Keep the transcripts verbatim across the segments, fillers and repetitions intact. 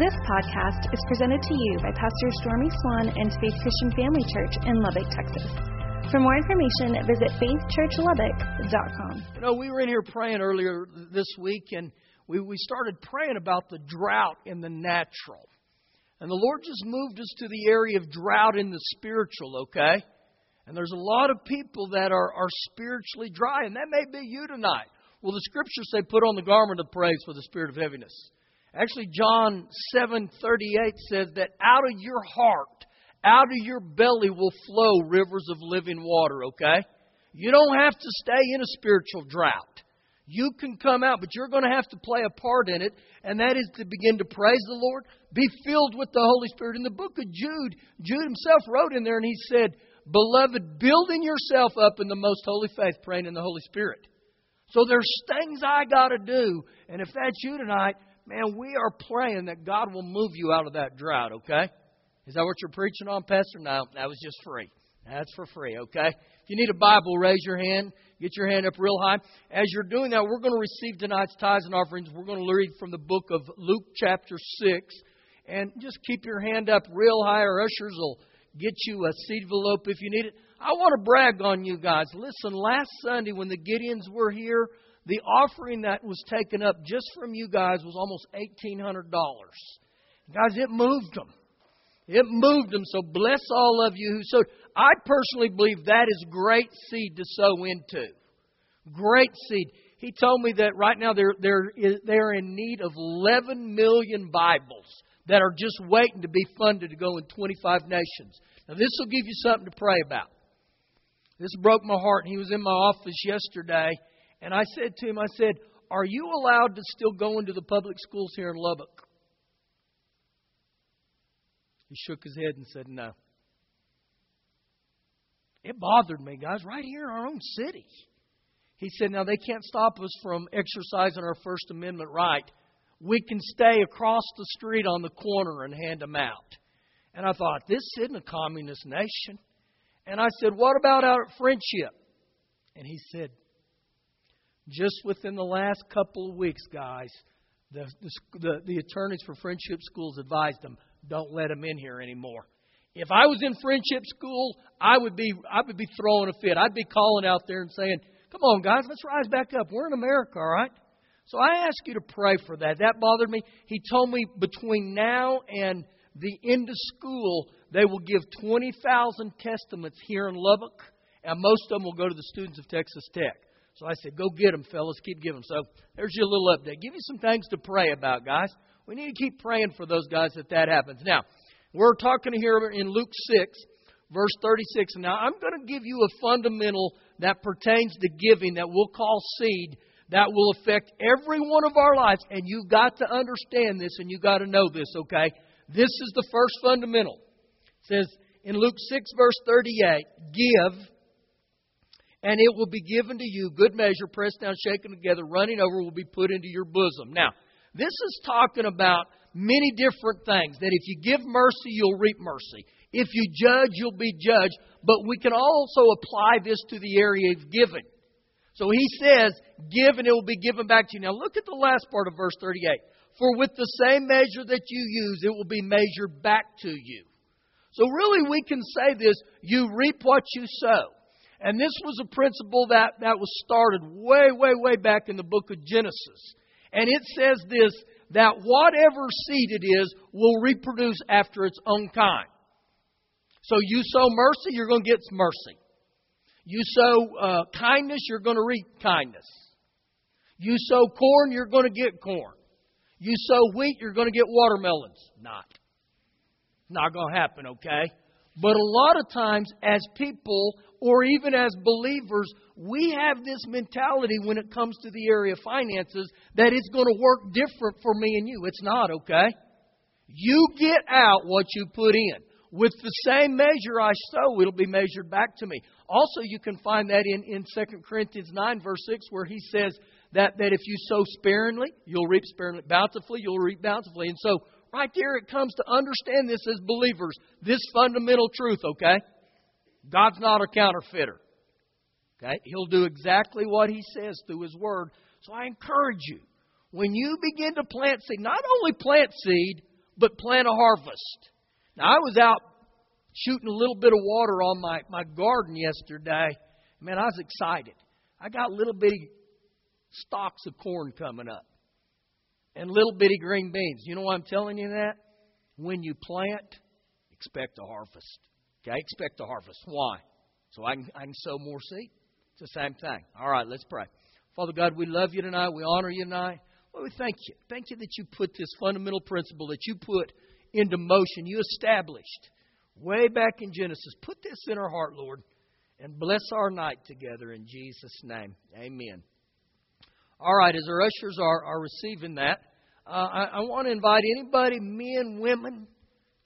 This podcast is presented to you by Pastor Stormy Swan and Faith Christian Family Church in Lubbock, Texas. For more information, visit faith church lubbock dot com. You know, we were in here praying earlier this week, and we, we started praying about the drought in the natural. And the Lord just moved us to the area of drought in the spiritual, okay? And there's a lot of people that are, are spiritually dry, and that may be you tonight. Well, the Scriptures say, put on the garment of praise for the spirit of heaviness. Actually, John seven thirty eight says that out of your heart, out of your belly will flow rivers of living water, okay? You don't have to stay in a spiritual drought. You can come out, but you're going to have to play a part in it, and that is to begin to praise the Lord, be filled with the Holy Spirit. In the book of Jude, Jude himself wrote in there, and he said, Beloved, building yourself up in the most holy faith, praying in the Holy Spirit. So there's things I got to do, and if that's you tonight, man, we are praying that God will move you out of that drought, okay? Is that what you're preaching on, Pastor? No, that was just free. That's for free, okay? If you need a Bible, raise your hand. Get your hand up real high. As you're doing that, we're going to receive tonight's tithes and offerings. We're going to read from the book of Luke chapter six. And just keep your hand up real high. Our ushers will get you a seed envelope if you need it. I want to brag on you guys. Listen, last Sunday when the Gideons were here, the offering that was taken up just from you guys was almost eighteen hundred dollars. Guys, it moved them. It moved them. So bless all of you who sowed. I personally believe that is great seed to sow into. Great seed. He told me that right now they're, they're, they're in need of eleven million Bibles that are just waiting to be funded to go in twenty-five nations. Now, this will give you something to pray about. This broke my heart. He was in my office yesterday. And I said to him, I said, are you allowed to still go into the public schools here in Lubbock? He shook his head and said, no. It bothered me, guys, right here in our own city. He said, now they can't stop us from exercising our First Amendment right. We can stay across the street on the corner and hand them out. And I thought, this isn't a communist nation. And I said, what about out at Friendship? And he said, just within the last couple of weeks, guys, the, the the attorneys for Friendship Schools advised them, don't let them in here anymore. If I was in Friendship School, I would be I would be throwing a fit. I'd be calling out there and saying, come on, guys, let's rise back up. We're in America, all right? So I ask you to pray for that. That bothered me. He told me between now and the end of school, they will give twenty thousand testaments here in Lubbock, and most of them will go to the students of Texas Tech. So I said, go get them, fellas. Keep giving them. So there's your little update. Give you some things to pray about, guys. We need to keep praying for those guys that that happens. Now, we're talking here in Luke six, verse thirty-six. Now, I'm going to give you a fundamental that pertains to giving that we'll call seed that will affect every one of our lives. And you've got to understand this and you've got to know this, okay? This is the first fundamental. It says in Luke six, verse thirty-eight, give. And it will be given to you, good measure, pressed down, shaken together, running over, will be put into your bosom. Now, this is talking about many different things. That if you give mercy, you'll reap mercy. If you judge, you'll be judged. But we can also apply this to the area of giving. So he says, give and it will be given back to you. Now, look at the last part of verse thirty-eight. For with the same measure that you use, it will be measured back to you. So really, we can say this, you reap what you sow. And this was a principle that, that was started way, way, way back in the book of Genesis. And it says this, that whatever seed it is will reproduce after its own kind. So you sow mercy, you're going to get mercy. You sow uh, kindness, you're going to reap kindness. You sow corn, you're going to get corn. You sow wheat, you're going to get watermelons. Not. Not going to happen, okay? But a lot of times as people, or even as believers, we have this mentality when it comes to the area of finances that it's going to work different for me and you. It's not, okay? You get out what you put in. With the same measure I sow, it'll be measured back to me. Also, you can find that in, in Second Corinthians nine, verse six, where he says that, that if you sow sparingly, you'll reap sparingly. Bountifully, you'll reap bountifully. And so, right there, it comes to understand this as believers, this fundamental truth, okay? God's not a counterfeiter, okay? He'll do exactly what He says through His Word. So I encourage you, when you begin to plant seed, not only plant seed, but plant a harvest. Now, I was out shooting a little bit of water on my, my garden yesterday. Man, I was excited. I got little bitty stalks of corn coming up and little bitty green beans. You know why I'm telling you that? When you plant, expect a harvest. Okay, expect a harvest. Why? So I can, I can sow more seed. It's the same thing. All right, let's pray. Father God, we love you tonight. We honor you tonight. Lord, we thank you. Thank you that you put this fundamental principle that you put into motion, you established way back in Genesis. Put this in our heart, Lord, and bless our night together in Jesus' name. Amen. All right, as our ushers are, are receiving that, uh, I, I want to invite anybody, men, women,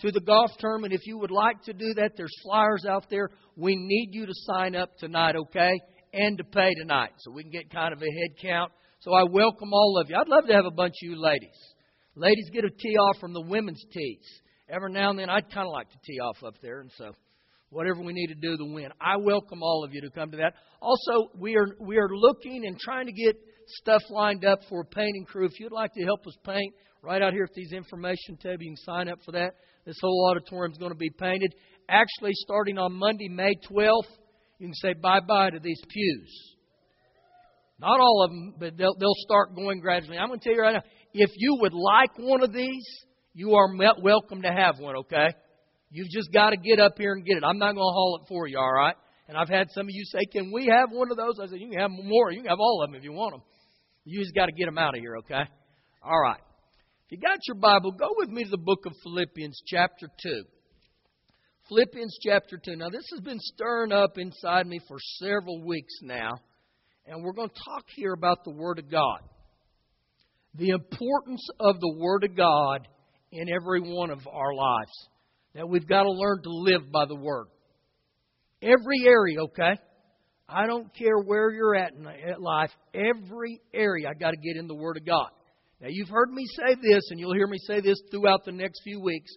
to the golf tournament. If you would like to do that, there's flyers out there. We need you to sign up tonight, okay? And to pay tonight so we can get kind of a head count. So I welcome all of you. I'd love to have a bunch of you ladies. Ladies get a tee off from the women's tees. Every now and then I'd kind of like to tee off up there. And so whatever we need to do to win, I welcome all of you to come to that. Also, we are we are looking and trying to get stuff lined up for a painting crew. If you'd like to help us paint right out here at these information tables, you can sign up for that. This whole auditorium is going to be painted. Actually, starting on Monday, May twelfth, you can say bye-bye to these pews. Not all of them, but they'll, they'll start going gradually. I'm going to tell you right now, if you would like one of these, you are welcome to have one, okay? You've just got to get up here and get it. I'm not going to haul it for you, all right? And I've had some of you say, can we have one of those? I said, you can have more. You can have all of them if you want them. You just got to get them out of here, okay? All right. If you got your Bible, go with me to the book of Philippians chapter two. Philippians chapter two. Now, this has been stirring up inside me for several weeks now. And we're going to talk here about the Word of God. The importance of the Word of God in every one of our lives. Now, we've got to learn to live by the Word. Every area, okay? I don't care where you're at in life. Every area, I've got to get in the Word of God. Now, you've heard me say this, and you'll hear me say this throughout the next few weeks.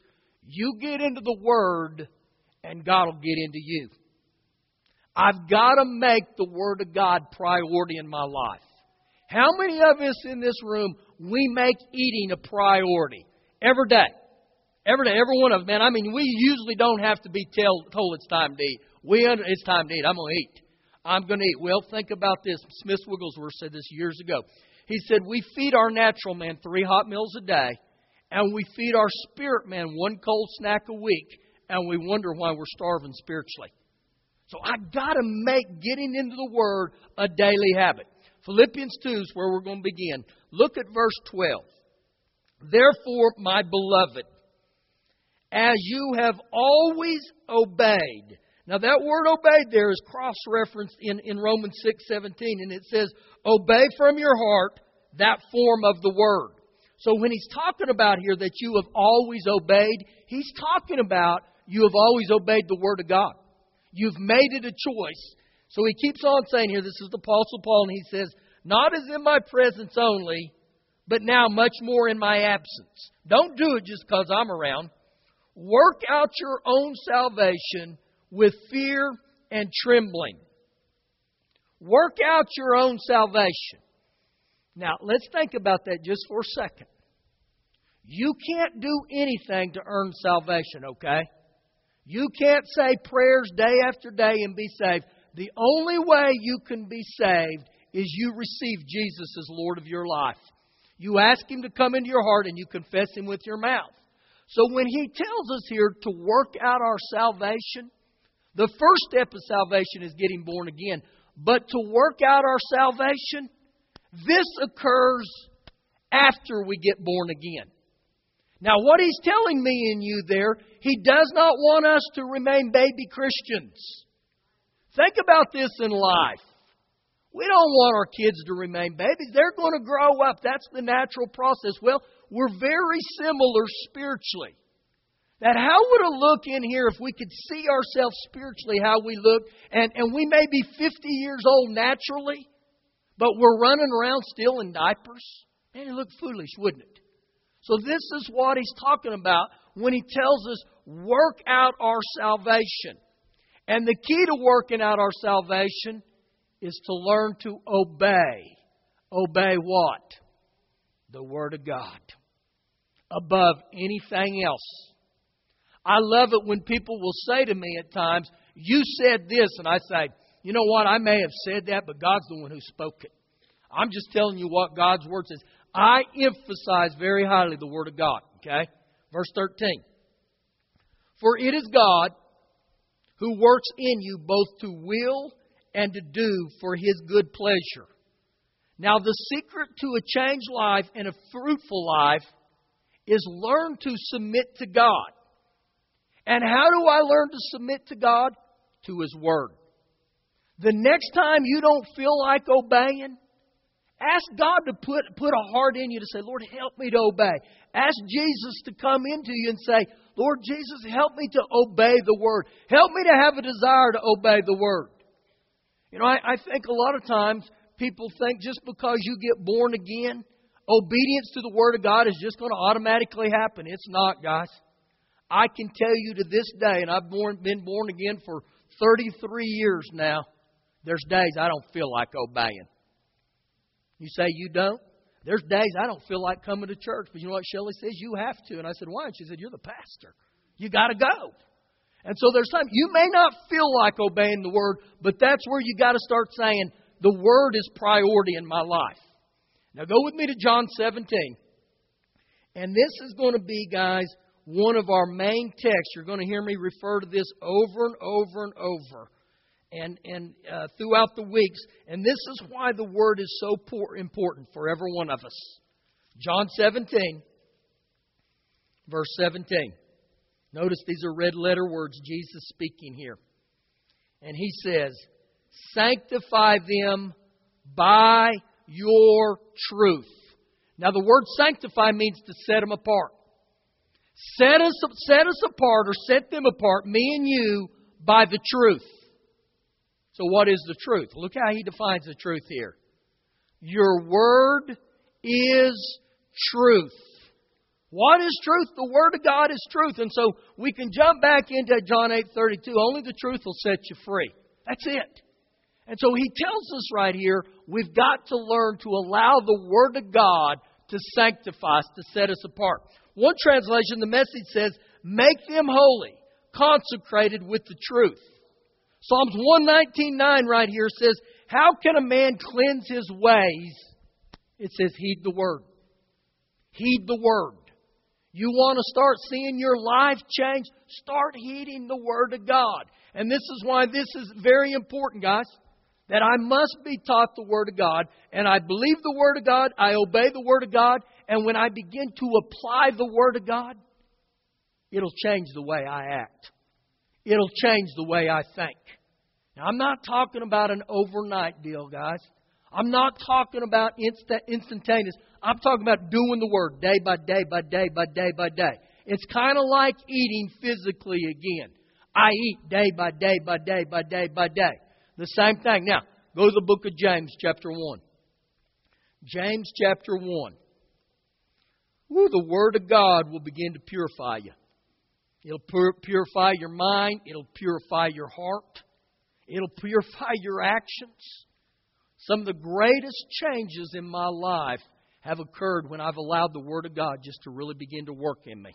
You get into the Word, and God will get into you. I've got to make the Word of God priority in my life. How many of us in this room, we make eating a priority? Every day. Every day, every one of them. Man, I mean, we usually don't have to be tell, told it's time to eat. We under, It's time to eat. I'm going to eat. I'm going to eat. Well, think about this. Smith Wigglesworth said this years ago. He said, we feed our natural man three hot meals a day, and we feed our spirit man one cold snack a week, and we wonder why we're starving spiritually. So I got to make getting into the Word a daily habit. Philippians two is where we're going to begin. Look at verse twelve. Therefore, my beloved, as you have always obeyed. Now that word obeyed there is cross-referenced in, in Romans six seventeen, and it says, obey from your heart that form of the Word. So when he's talking about here that you have always obeyed, he's talking about you have always obeyed the Word of God. You've made it a choice. So he keeps on saying here, this is the Apostle Paul, and he says, not as in my presence only, but now much more in my absence. Don't do it just because I'm around. Work out your own salvation with fear and trembling. Work out your own salvation. Now, let's think about that just for a second. You can't do anything to earn salvation, okay? You can't say prayers day after day and be saved. The only way you can be saved is you receive Jesus as Lord of your life. You ask Him to come into your heart and you confess Him with your mouth. So when He tells us here to work out our salvation, the first step of salvation is getting born again. But to work out our salvation, this occurs after we get born again. Now, what He's telling me and you there, He does not want us to remain baby Christians. Think about this in life. We don't want our kids to remain babies. They're going to grow up. That's the natural process. Well, we're very similar spiritually. That how would it look in here if we could see ourselves spiritually, how we look, and, and we may be fifty years old naturally, but we're running around still in diapers? Man, it looked foolish, wouldn't it? So this is what he's talking about when he tells us, work out our salvation. And the key to working out our salvation is to learn to obey. Obey what? The Word of God. above anything else. I love it when people will say to me at times, you said this, and I say, you know what, I may have said that, but God's the one who spoke it. I'm just telling you what God's Word says. I emphasize very highly the Word of God, okay? Verse thirteen. For it is God who works in you both to will and to do for His good pleasure. Now the secret to a changed life and a fruitful life is learn to submit to God. And how do I learn to submit to God? To His Word. The next time you don't feel like obeying, ask God to put, put a heart in you to say, Lord, help me to obey. Ask Jesus to come into you and say, Lord Jesus, help me to obey the Word. Help me to have a desire to obey the Word. You know, I, I think a lot of times people think just because you get born again, obedience to the Word of God is just going to automatically happen. It's not, guys. I can tell you to this day, and I've born, been born again for thirty-three years now, there's days I don't feel like obeying. You say you don't? There's days I don't feel like coming to church. But you know what Shelley says? You have to. And I said, why? And she said, you're the pastor. You got to go. And so there's times you may not feel like obeying the Word, but that's where you got to start saying, the Word is priority in my life. Now go with me to John seventeen. And this is going to be, guys, one of our main texts. You're going to hear me refer to this over and over and over and, and uh, throughout the weeks. And this is why the Word is so important for every one of us. John seventeen, verse seventeen. Notice these are red letter words, Jesus speaking here. And He says, sanctify them by your truth. Now the word sanctify means to set them apart. Set us, set us apart or set them apart, me and you, by the truth. So what is the truth? Look how He defines the truth here. Your Word is truth. What is truth? The Word of God is truth. And so we can jump back into John eight thirty-two. Only the truth will set you free. That's it. And so He tells us right here, we've got to learn to allow the Word of God to sanctify us, to set us apart. One translation, The Message, says, make them holy, consecrated with the truth. Psalms one nineteen nine right here says, how can a man cleanse his ways? It says, heed the Word. Heed the Word. You want to start seeing your life change? Start heeding the Word of God. And this is why this is very important, guys, that I must be taught the Word of God. And I believe the Word of God. I obey the Word of God. And when I begin to apply the Word of God, it'll change the way I act. It'll change the way I think. Now, I'm not talking about an overnight deal, guys. I'm not talking about insta- instantaneous. I'm talking about doing the Word day by day by day by day by day. It's kind of like eating physically again. I eat day by day by day by day by day. The same thing. Now, go to the book of James, chapter one. James, chapter one. Ooh, the Word of God will begin to purify you. It'll pur- purify your mind. It'll purify your heart. It'll purify your actions. Some of the greatest changes in my life have occurred when I've allowed the Word of God just to really begin to work in me.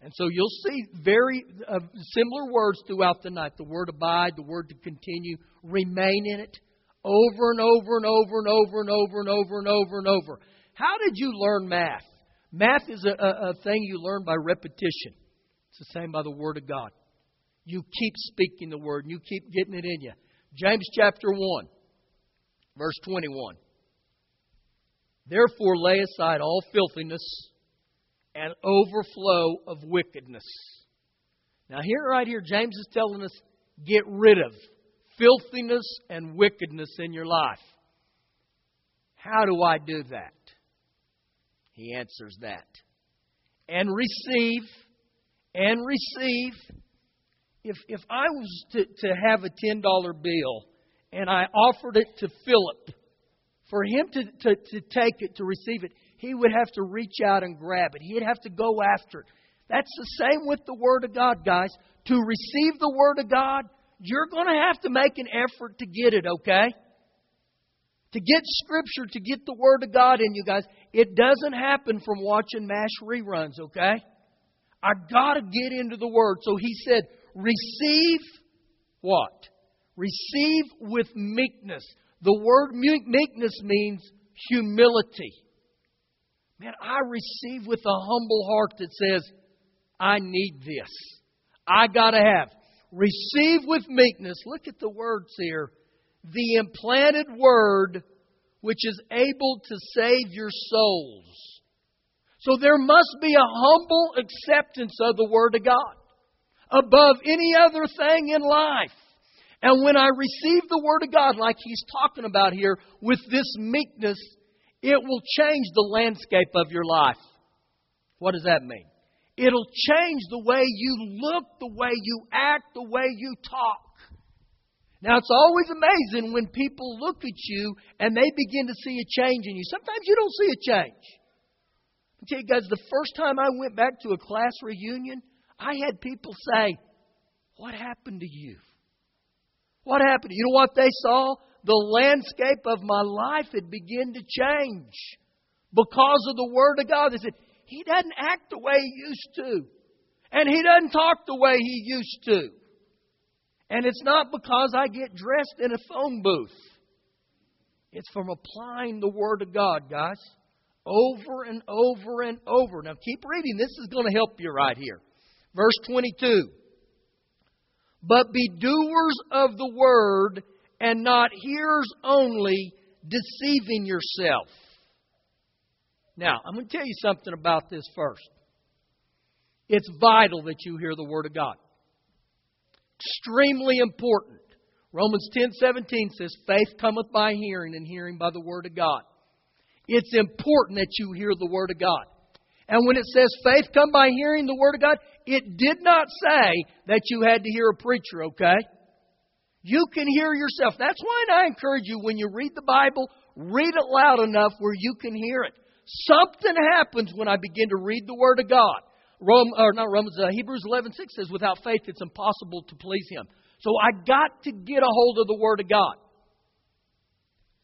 And so you'll see very uh, similar words throughout the night. The word abide, the word to continue, remain in it over and over and over and over and over and over and over and over. How did you learn math? Math is a, a, a thing you learn by repetition. It's the same by the Word of God. You keep speaking the Word and you keep getting it in you. James chapter one, verse twenty-one. Therefore lay aside all filthiness and overflow of wickedness. Now here, right here, James is telling us, get rid of filthiness and wickedness in your life. How do I do that? He answers that. And receive, and receive. If if I was to, to have a ten dollar bill and I offered it to Philip, for him to, to, to take it, to receive it, he would have to reach out and grab it. He'd have to go after it. That's the same with the Word of God, guys. To receive the Word of God, you're going to have to make an effort to get it, okay? To get Scripture, to get the Word of God in you guys, it doesn't happen from watching MASH reruns, okay? I got to get into the Word. So he said, receive what? Receive with meekness. The word meekness means humility. Man, I receive with a humble heart that says, I need this. I got to have. Receive with meekness. Look at the words here. The implanted word which is able to save your souls. So there must be a humble acceptance of the Word of God above any other thing in life. And when I receive the Word of God, like he's talking about here, with this meekness, it will change the landscape of your life. What does that mean? It'll change the way you look, the way you act, the way you talk. Now, it's always amazing when people look at you and they begin to see a change in you. Sometimes you don't see a change. I tell you guys, the first time I went back to a class reunion, I had people say, what happened to you? What happened? You know what they saw? The landscape of my life had begun to change because of the Word of God. They said, he doesn't act the way he used to. And he doesn't talk the way he used to. And it's not because I get dressed in a phone booth. It's from applying the Word of God, guys. Over and over and over. Now keep reading. This is going to help you right here. Verse twenty-two. But be doers of the Word and not hearers only, deceiving yourself. Now, I'm going to tell you something about this first. It's vital that you hear the Word of God. Extremely important. Romans ten seventeen says, faith cometh by hearing, and hearing by the Word of God. It's important that you hear the Word of God. And when it says faith come by hearing the Word of God, it did not say that you had to hear a preacher, okay? You can hear yourself. That's why I encourage you, when you read the Bible, read it loud enough where you can hear it. Something happens when I begin to read the Word of God. Rome, or not Romans, uh, Hebrews eleven six says, without faith it's impossible to please Him. So I got to get a hold of the Word of God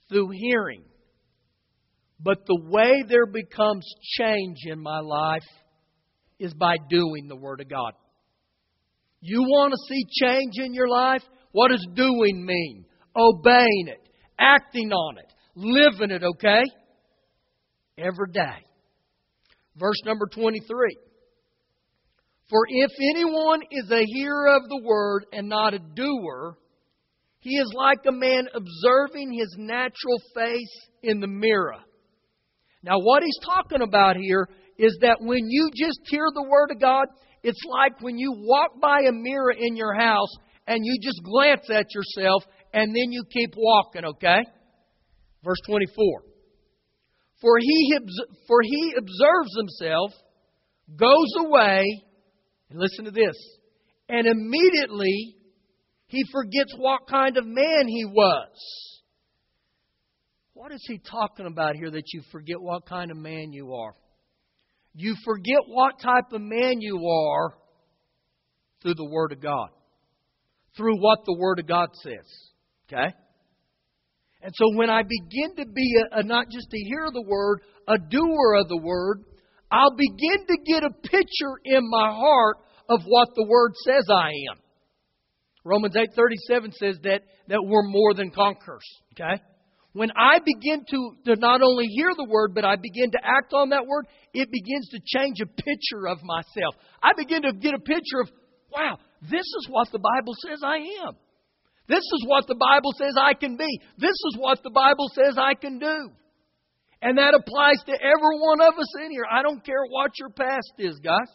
through hearing. But the way there becomes change in my life is by doing the Word of God. You want to see change in your life? What does doing mean? Obeying it. Acting on it. Living it, okay? Every day. Verse number twenty-three. For if anyone is a hearer of the Word and not a doer, he is like a man observing his natural face in the mirror. Now what he's talking about here is that when you just hear the Word of God, it's like when you walk by a mirror in your house and you just glance at yourself and then you keep walking, okay? Verse twenty-four. For he, for he observes himself, goes away, and listen to this, and immediately he forgets what kind of man he was. What is he talking about here that you forget what kind of man you are? You forget what type of man you are through the Word of God. Through what the Word of God says. Okay? And so when I begin to be a, a not just a hearer of the Word, a doer of the Word, I'll begin to get a picture in my heart of what the Word says I am. Romans eight thirty-seven says that, that we're more than conquerors. Okay? When I begin to, to not only hear the Word, but I begin to act on that Word, it begins to change a picture of myself. I begin to get a picture of, wow, this is what the Bible says I am. This is what the Bible says I can be. This is what the Bible says I can do. And that applies to every one of us in here. I don't care what your past is, guys.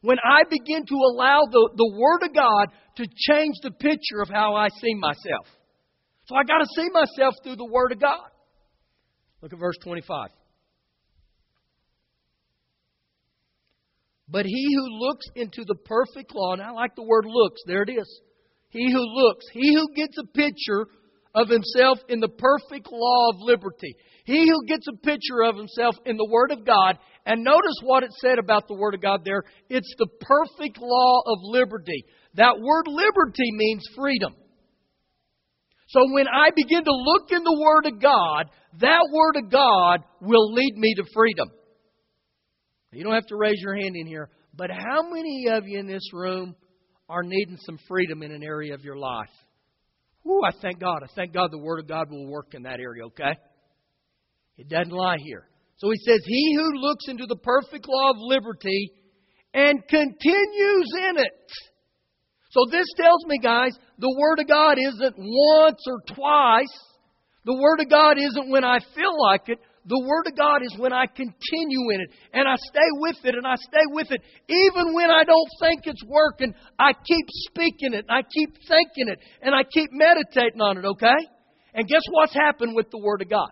When I begin to allow the, the Word of God to change the picture of how I see myself. So I got to see myself through the Word of God. Look at verse twenty-five. But he who looks into the perfect law, and I like the word looks, there it is. He who looks, he who gets a picture of himself in the perfect law of liberty. He who gets a picture of himself in the Word of God, and notice what it said about the Word of God there. It's the perfect law of liberty. That word liberty means freedom. So when I begin to look in the Word of God, that Word of God will lead me to freedom. You don't have to raise your hand in here, but how many of you in this room are needing some freedom in an area of your life? Ooh, I thank God. I thank God the Word of God will work in that area, okay? It doesn't lie here. So he says, he who looks into the perfect law of liberty and continues in it. So this tells me, guys, the Word of God isn't once or twice. The Word of God isn't when I feel like it. The Word of God is when I continue in it, and I stay with it, and I stay with it, even when I don't think it's working. I keep speaking it, and I keep thinking it, and I keep meditating on it, okay? And guess what's happened with the Word of God?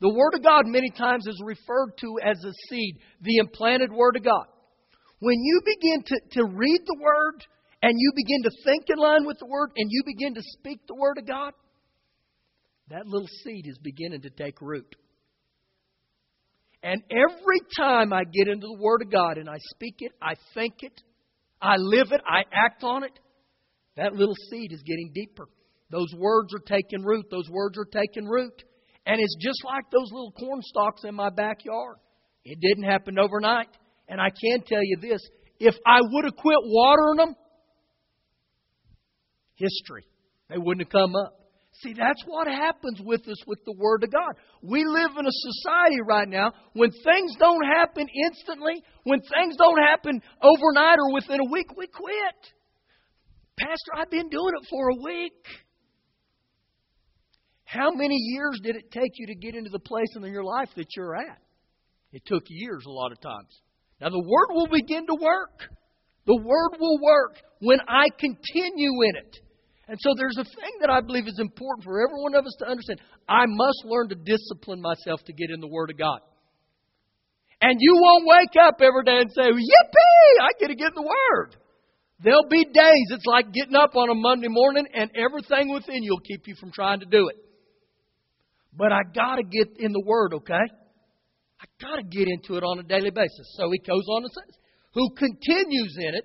The Word of God many times is referred to as a seed, the implanted Word of God. When you begin to, to read the Word, and you begin to think in line with the Word, and you begin to speak the Word of God, that little seed is beginning to take root. And every time I get into the Word of God and I speak it, I think it, I live it, I act on it, that little seed is getting deeper. Those words are taking root. Those words are taking root. And it's just like those little corn stalks in my backyard. It didn't happen overnight. And I can tell you this, if I would have quit watering them, history, they wouldn't have come up. See, that's what happens with us with the Word of God. We live in a society right now when things don't happen instantly, when things don't happen overnight or within a week, we quit. Pastor, I've been doing it for a week. How many years did it take you to get into the place in your life that you're at? It took years a lot of times. Now, the Word will begin to work. The Word will work when I continue in it. And so there's a thing that I believe is important for every one of us to understand. I must learn to discipline myself to get in the Word of God. And you won't wake up every day and say, yippee, I get to get in the Word. There'll be days it's like getting up on a Monday morning and everything within you will keep you from trying to do it. But I got to get in the Word, okay? I got to get into it on a daily basis. So he goes on and says, who continues in it,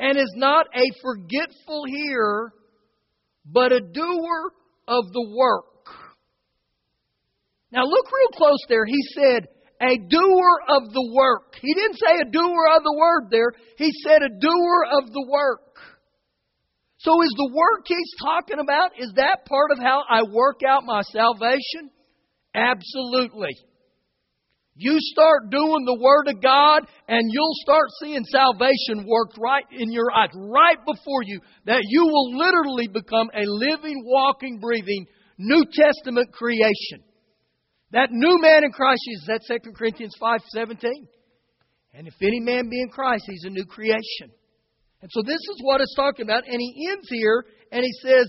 and is not a forgetful hearer, but a doer of the work. Now look real close there. He said, a doer of the work. He didn't say a doer of the word there. He said a doer of the work. So is the work he's talking about, is that part of how I work out my salvation? Absolutely. You start doing the Word of God and you'll start seeing salvation worked right in your eyes, right before you, that you will literally become a living, walking, breathing New Testament creation. That new man in Christ is, that's Second Corinthians five seventeen. And if any man be in Christ, he's a new creation. And so this is what it's talking about. And he ends here and he says,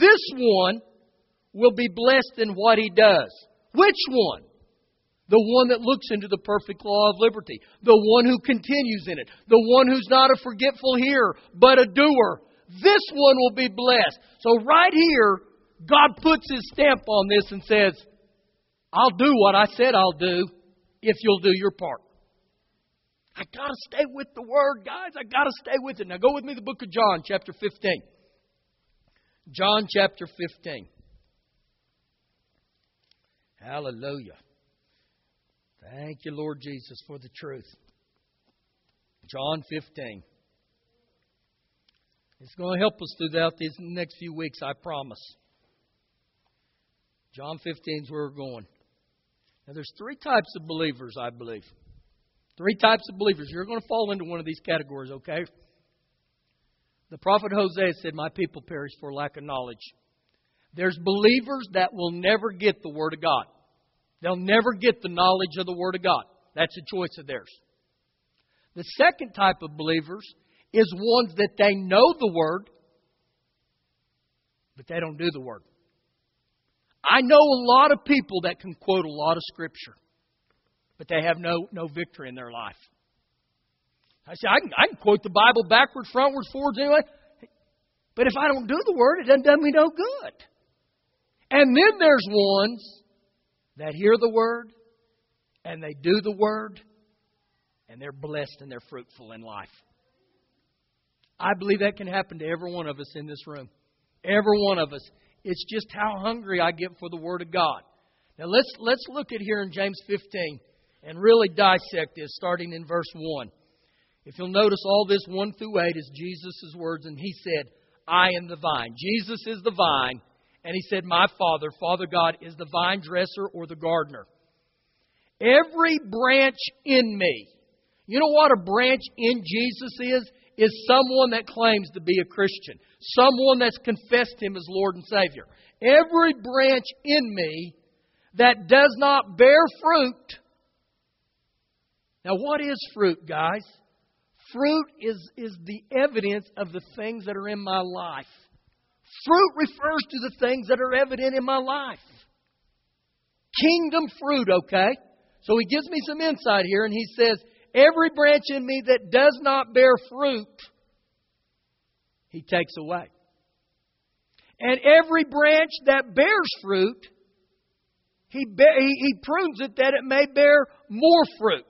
this one will be blessed in what he does. Which one? The one that looks into the perfect law of liberty. The one who continues in it. The one who's not a forgetful hearer, but a doer. This one will be blessed. So right here, God puts His stamp on this and says, I'll do what I said I'll do if you'll do your part. I got to stay with the Word, guys. I got to stay with it. Now go with me to the book of John, chapter fifteen. John, chapter fifteen. Hallelujah. Thank you, Lord Jesus, for the truth. John fifteen. It's going to help us throughout these next few weeks, I promise. John fifteen is where we're going. Now, there's three types of believers, I believe. Three types of believers. You're going to fall into one of these categories, okay? The prophet Hosea said, my people perish for lack of knowledge. There's believers that will never get the Word of God. They'll never get the knowledge of the Word of God. That's a choice of theirs. The second type of believers is ones that they know the Word, but they don't do the Word. I know a lot of people that can quote a lot of Scripture, but they have no, no victory in their life. I say, I can, I can quote the Bible backwards, frontwards, forwards, anyway, but if I don't do the Word, it doesn't do me no good. And then there's ones that hear the Word, and they do the Word, and they're blessed and they're fruitful in life. I believe that can happen to every one of us in this room. Every one of us. It's just how hungry I get for the Word of God. Now let's let's look at here in James fifteen and really dissect this, starting in verse one. If you'll notice, all this one through eight is Jesus' words, and He said, I am the vine. Jesus is the vine, and He said, my Father, Father God, is the vine dresser or the gardener. Every branch in me. You know what a branch in Jesus is? Is someone that claims to be a Christian. Someone that's confessed Him as Lord and Savior. Every branch in me that does not bear fruit. Now what is fruit, guys? Fruit is, is the evidence of the things that are in my life. Fruit refers to the things that are evident in my life. Kingdom fruit, okay? So He gives me some insight here, and He says, every branch in me that does not bear fruit, He takes away. And every branch that bears fruit, He, be- he prunes it that it may bear more fruit.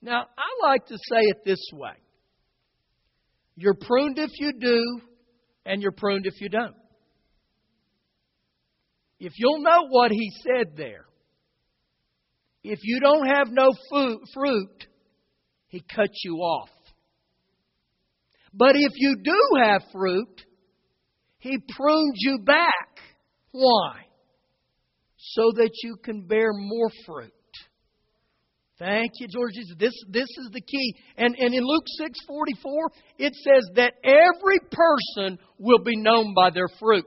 Now, I like to say it this way. You're pruned if you do, and you're pruned if you don't. If you'll know what He said there, if you don't have no food, fruit, He cuts you off. But if you do have fruit, He prunes you back. Why? So that you can bear more fruit. Thank you, George. This, this is the key. And, and in Luke six forty-four, it says that every person will be known by their fruit.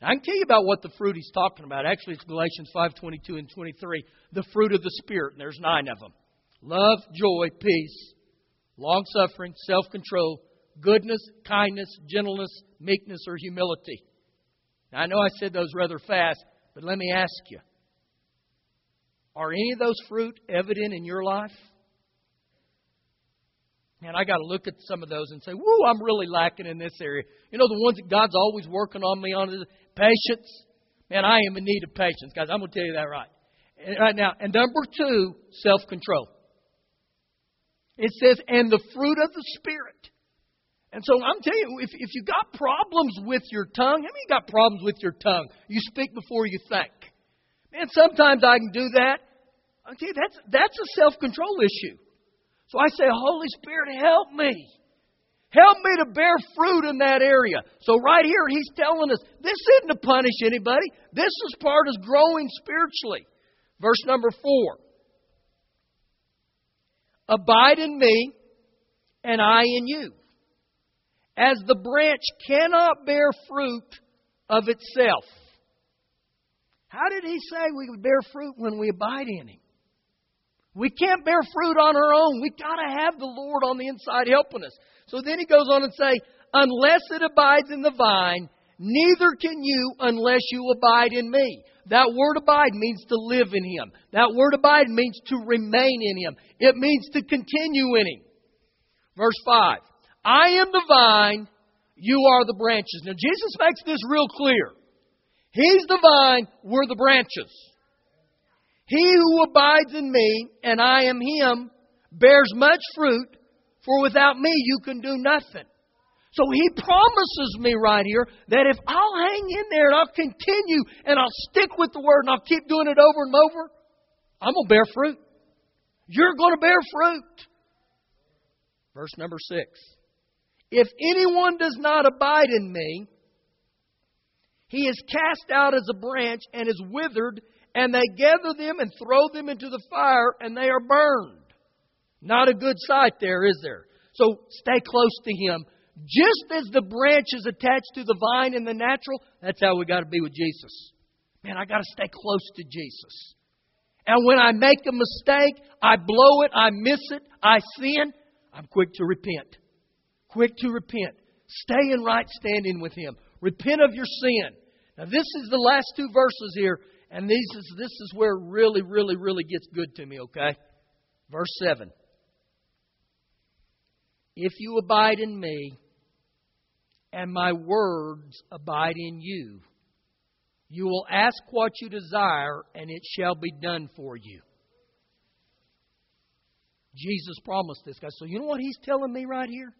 Now, I can tell you about what the fruit He's talking about. Actually, it's Galatians five twenty-two and twenty-three. The fruit of the Spirit. And there's nine of them. Love, joy, peace, long-suffering, self-control, goodness, kindness, gentleness, meekness, or humility. Now, I know I said those rather fast, but let me ask you. Are any of those fruit evident in your life? Man, I got to look at some of those and say, woo, I'm really lacking in this area. You know, the ones that God's always working on me on is patience. Man, I am in need of patience, guys. I'm going to tell you that right, right now. And number two, self-control. It says, and the fruit of the Spirit. And so I'm telling you, if, if you got problems with your tongue, how many you got problems with your tongue? You speak before you think. Man, sometimes I can do that. I tell you, that's, that's a self-control issue. So I say, Holy Spirit, help me. Help me to bear fruit in that area. So right here, He's telling us, this isn't to punish anybody. This is part of growing spiritually. Verse number four. Abide in me, and I in you. As the branch cannot bear fruit of itself. How did He say we would bear fruit when we abide in Him? We can't bear fruit on our own. We've got to have the Lord on the inside helping us. So then He goes on and say, unless it abides in the vine, neither can you unless you abide in me. That word abide means to live in Him. That word abide means to remain in Him. It means to continue in Him. Verse five. I am the vine, you are the branches. Now Jesus makes this real clear. He's the vine, we're the branches. He who abides in me, and I am him, bears much fruit, for without me you can do nothing. So He promises me right here that if I'll hang in there and I'll continue and I'll stick with the Word and I'll keep doing it over and over, I'm going to bear fruit. You're going to bear fruit. Verse number six. If anyone does not abide in me, he is cast out as a branch and is withered, and they gather them and throw them into the fire, and they are burned. Not a good sight there, is there? So stay close to Him. Just as the branch is attached to the vine in the natural, that's how we got to be with Jesus. Man, I got to stay close to Jesus. And when I make a mistake, I blow it, I miss it, I sin, I'm quick to repent. Quick to repent. Stay in right standing with Him. Repent of your sin. Now, this is the last two verses here, and these is, this is where it really, really, really gets good to me, okay? Verse seven. If you abide in me, and my words abide in you, you will ask what you desire, and it shall be done for you. Jesus promised this, guys. So you know what He's telling me right here?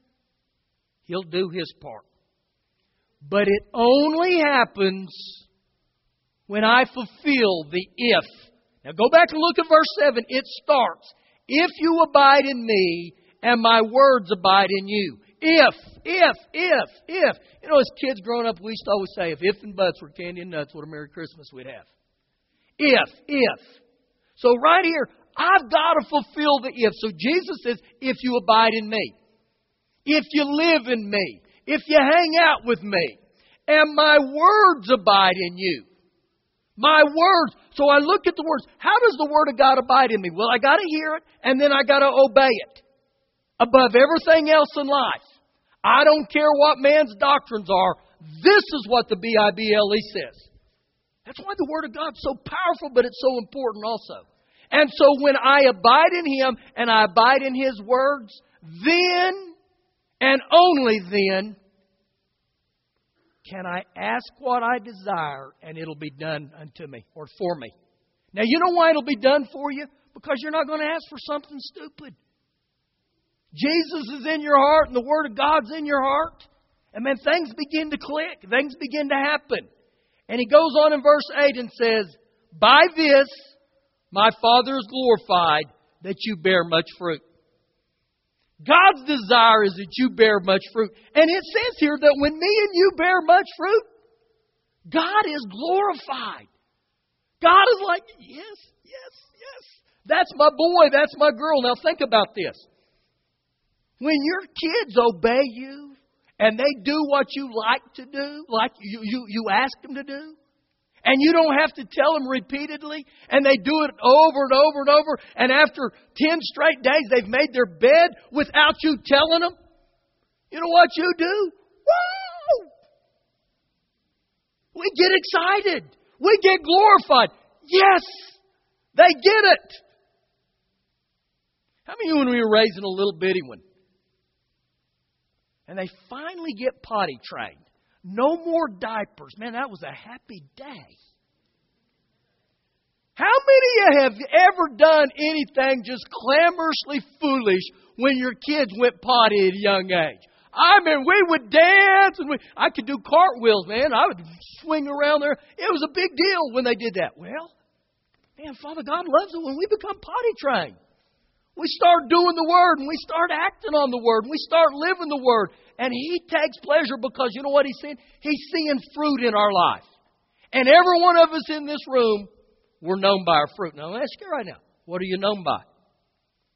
He'll do His part. But it only happens when I fulfill the if. Now go back and look at verse seven. It starts, if you abide in me and my words abide in you. If, if, if, if. You know, as kids growing up, we used to always say, if if and buts were candy and nuts, what a Merry Christmas we'd have. If, if. So right here, I've got to fulfill the if. So Jesus says, if you abide in me, if you live in me, if you hang out with me, and my words abide in you. My words. So I look at the words. How does the Word of God abide in me? Well, I got to hear it, and then I got to obey it. Above everything else in life. I don't care what man's doctrines are. This is what the B I B L E says. That's why the Word of God's so powerful, but it's so important also. And so when I abide in Him and I abide in His words, then and only then can I ask what I desire and it'll be done unto me or for me. Now, you know why it'll be done for you? Because you're not going to ask for something stupid. Jesus is in your heart and the Word of God's in your heart. And then things begin to click. Things begin to happen. And He goes on in verse eight and says, by this my Father is glorified, that you bear much fruit. God's desire is that you bear much fruit. And it says here that when me and you bear much fruit, God is glorified. God is like, yes, yes, yes. That's my boy. That's my girl. Now think about this. When your kids obey you and they do what you like to do, like you, you, you ask them to do, and you don't have to tell them repeatedly, and they do it over and over and over, and after ten straight days they've made their bed without you telling them, you know what you do? Woo! We get excited. We get glorified. Yes, they get it. How many of you, when we were raising a little bitty one, and they finally get potty trained? No more diapers. Man, that was a happy day. How many of you have ever done anything just clamorously foolish when your kids went potty at a young age? I mean, we would dance. and we, I could do cartwheels, man. I would swing around there. It was a big deal when they did that. Well, man, Father God loves it when we become potty trained. We start doing the Word, and we start acting on the Word, and we start living the Word. And He takes pleasure because you know what He's seeing? He's seeing fruit in our life. And every one of us in this room, we're known by our fruit. Now, I'm asking you right now, what are you known by?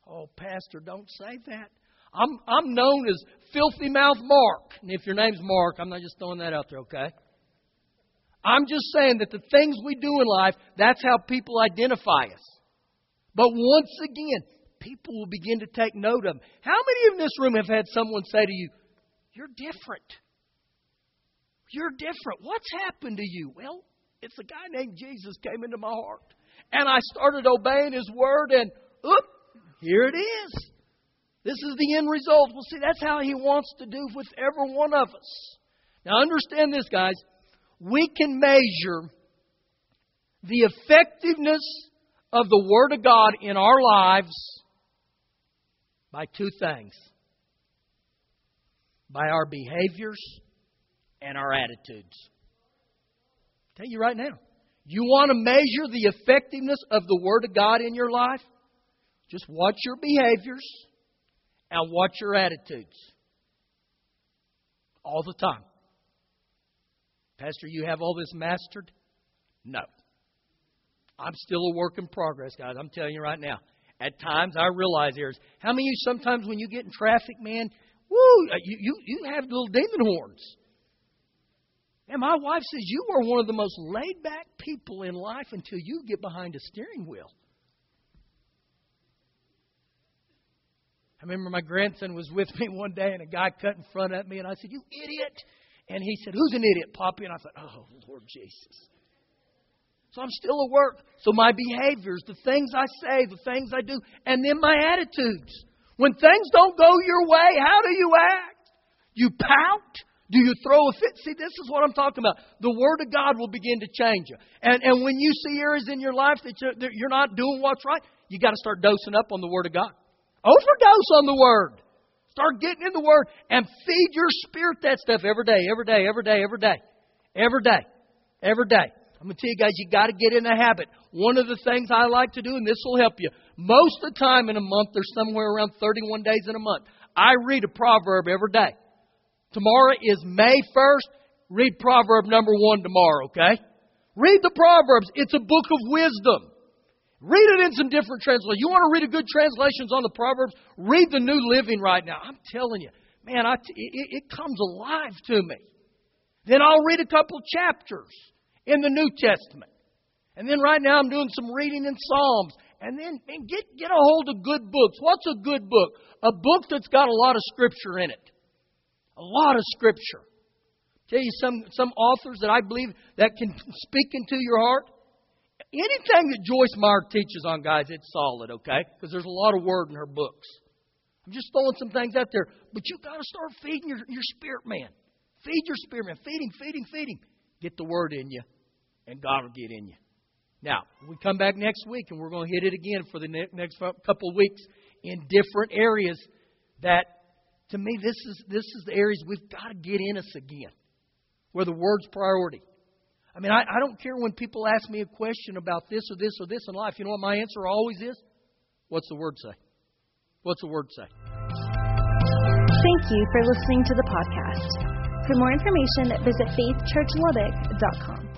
Oh, Pastor, don't say that. I'm I'm known as Filthy Mouth Mark. And if your name's Mark, I'm not just throwing that out there, okay? I'm just saying that the things we do in life, that's how people identify us. But once again, people will begin to take note of them. How many in this room have had someone say to you, you're different. You're different. What's happened to you? Well, it's a guy named Jesus came into my heart. And I started obeying His Word and, oop, here it is. This is the end result. Well, see, that's how He wants to do with every one of us. Now, understand this, guys. We can measure the effectiveness of the Word of God in our lives by two things. By our behaviors and our attitudes. I tell you right now, you want to measure the effectiveness of the Word of God in your life? Just watch your behaviors and watch your attitudes. All the time. Pastor, you have all this mastered? No. I'm still a work in progress, guys. I'm telling you right now. At times, I realize there's... How many of you sometimes when you get in traffic, man... Woo, you, you, you have little demon horns. And my wife says, you are one of the most laid-back people in life until you get behind a steering wheel. I remember my grandson was with me one day, and a guy cut in front of me, and I said, you idiot. And he said, who's an idiot, Poppy? And I thought, oh, Lord Jesus. So I'm still at work. So my behaviors, the things I say, the things I do, and then my attitudes. When things don't go your way, how do you act? You pout? Do you throw a fit? See, this is what I'm talking about. The Word of God will begin to change you. And, and when you see areas in your life that you're, that you're not doing what's right, you got to start dosing up on the Word of God. Overdose on the Word. Start getting in the Word and feed your spirit that stuff every day, every day, every day, every day, every day, every day. I'm going to tell you guys, you got to get in the habit. One of the things I like to do, and this will help you, most of the time in a month, there's somewhere around thirty-one days in a month. I read a proverb every day. Tomorrow is May first. Read proverb number one tomorrow, okay? Read the Proverbs. It's a book of wisdom. Read it in some different translations. You want to read a good translations on the Proverbs? Read the New Living right now. I'm telling you, man, I t- it, it comes alive to me. Then I'll read a couple chapters in the New Testament. And then right now I'm doing some reading in Psalms. And then man, get, get a hold of good books. What's a good book? A book that's got a lot of Scripture in it. A lot of Scripture. I'll tell you some, some authors that I believe that can speak into your heart. Anything that Joyce Meyer teaches on, guys, it's solid, okay? Because there's a lot of word in her books. I'm just throwing some things out there. But you've got to start feeding your, your spirit man. Feed your spirit man. Feed him, feed him, feed him. Get the Word in you, and God will get in you. Now, we come back next week, and we're going to hit it again for the ne- next couple of weeks in different areas that, to me, this is, this is the areas we've got to get in us again, where the Word's priority. I mean, I, I don't care when people ask me a question about this or this or this in life. You know what my answer always is? What's the Word say? What's the Word say? Thank you for listening to the podcast. For more information, visit faith church lubbock dot com.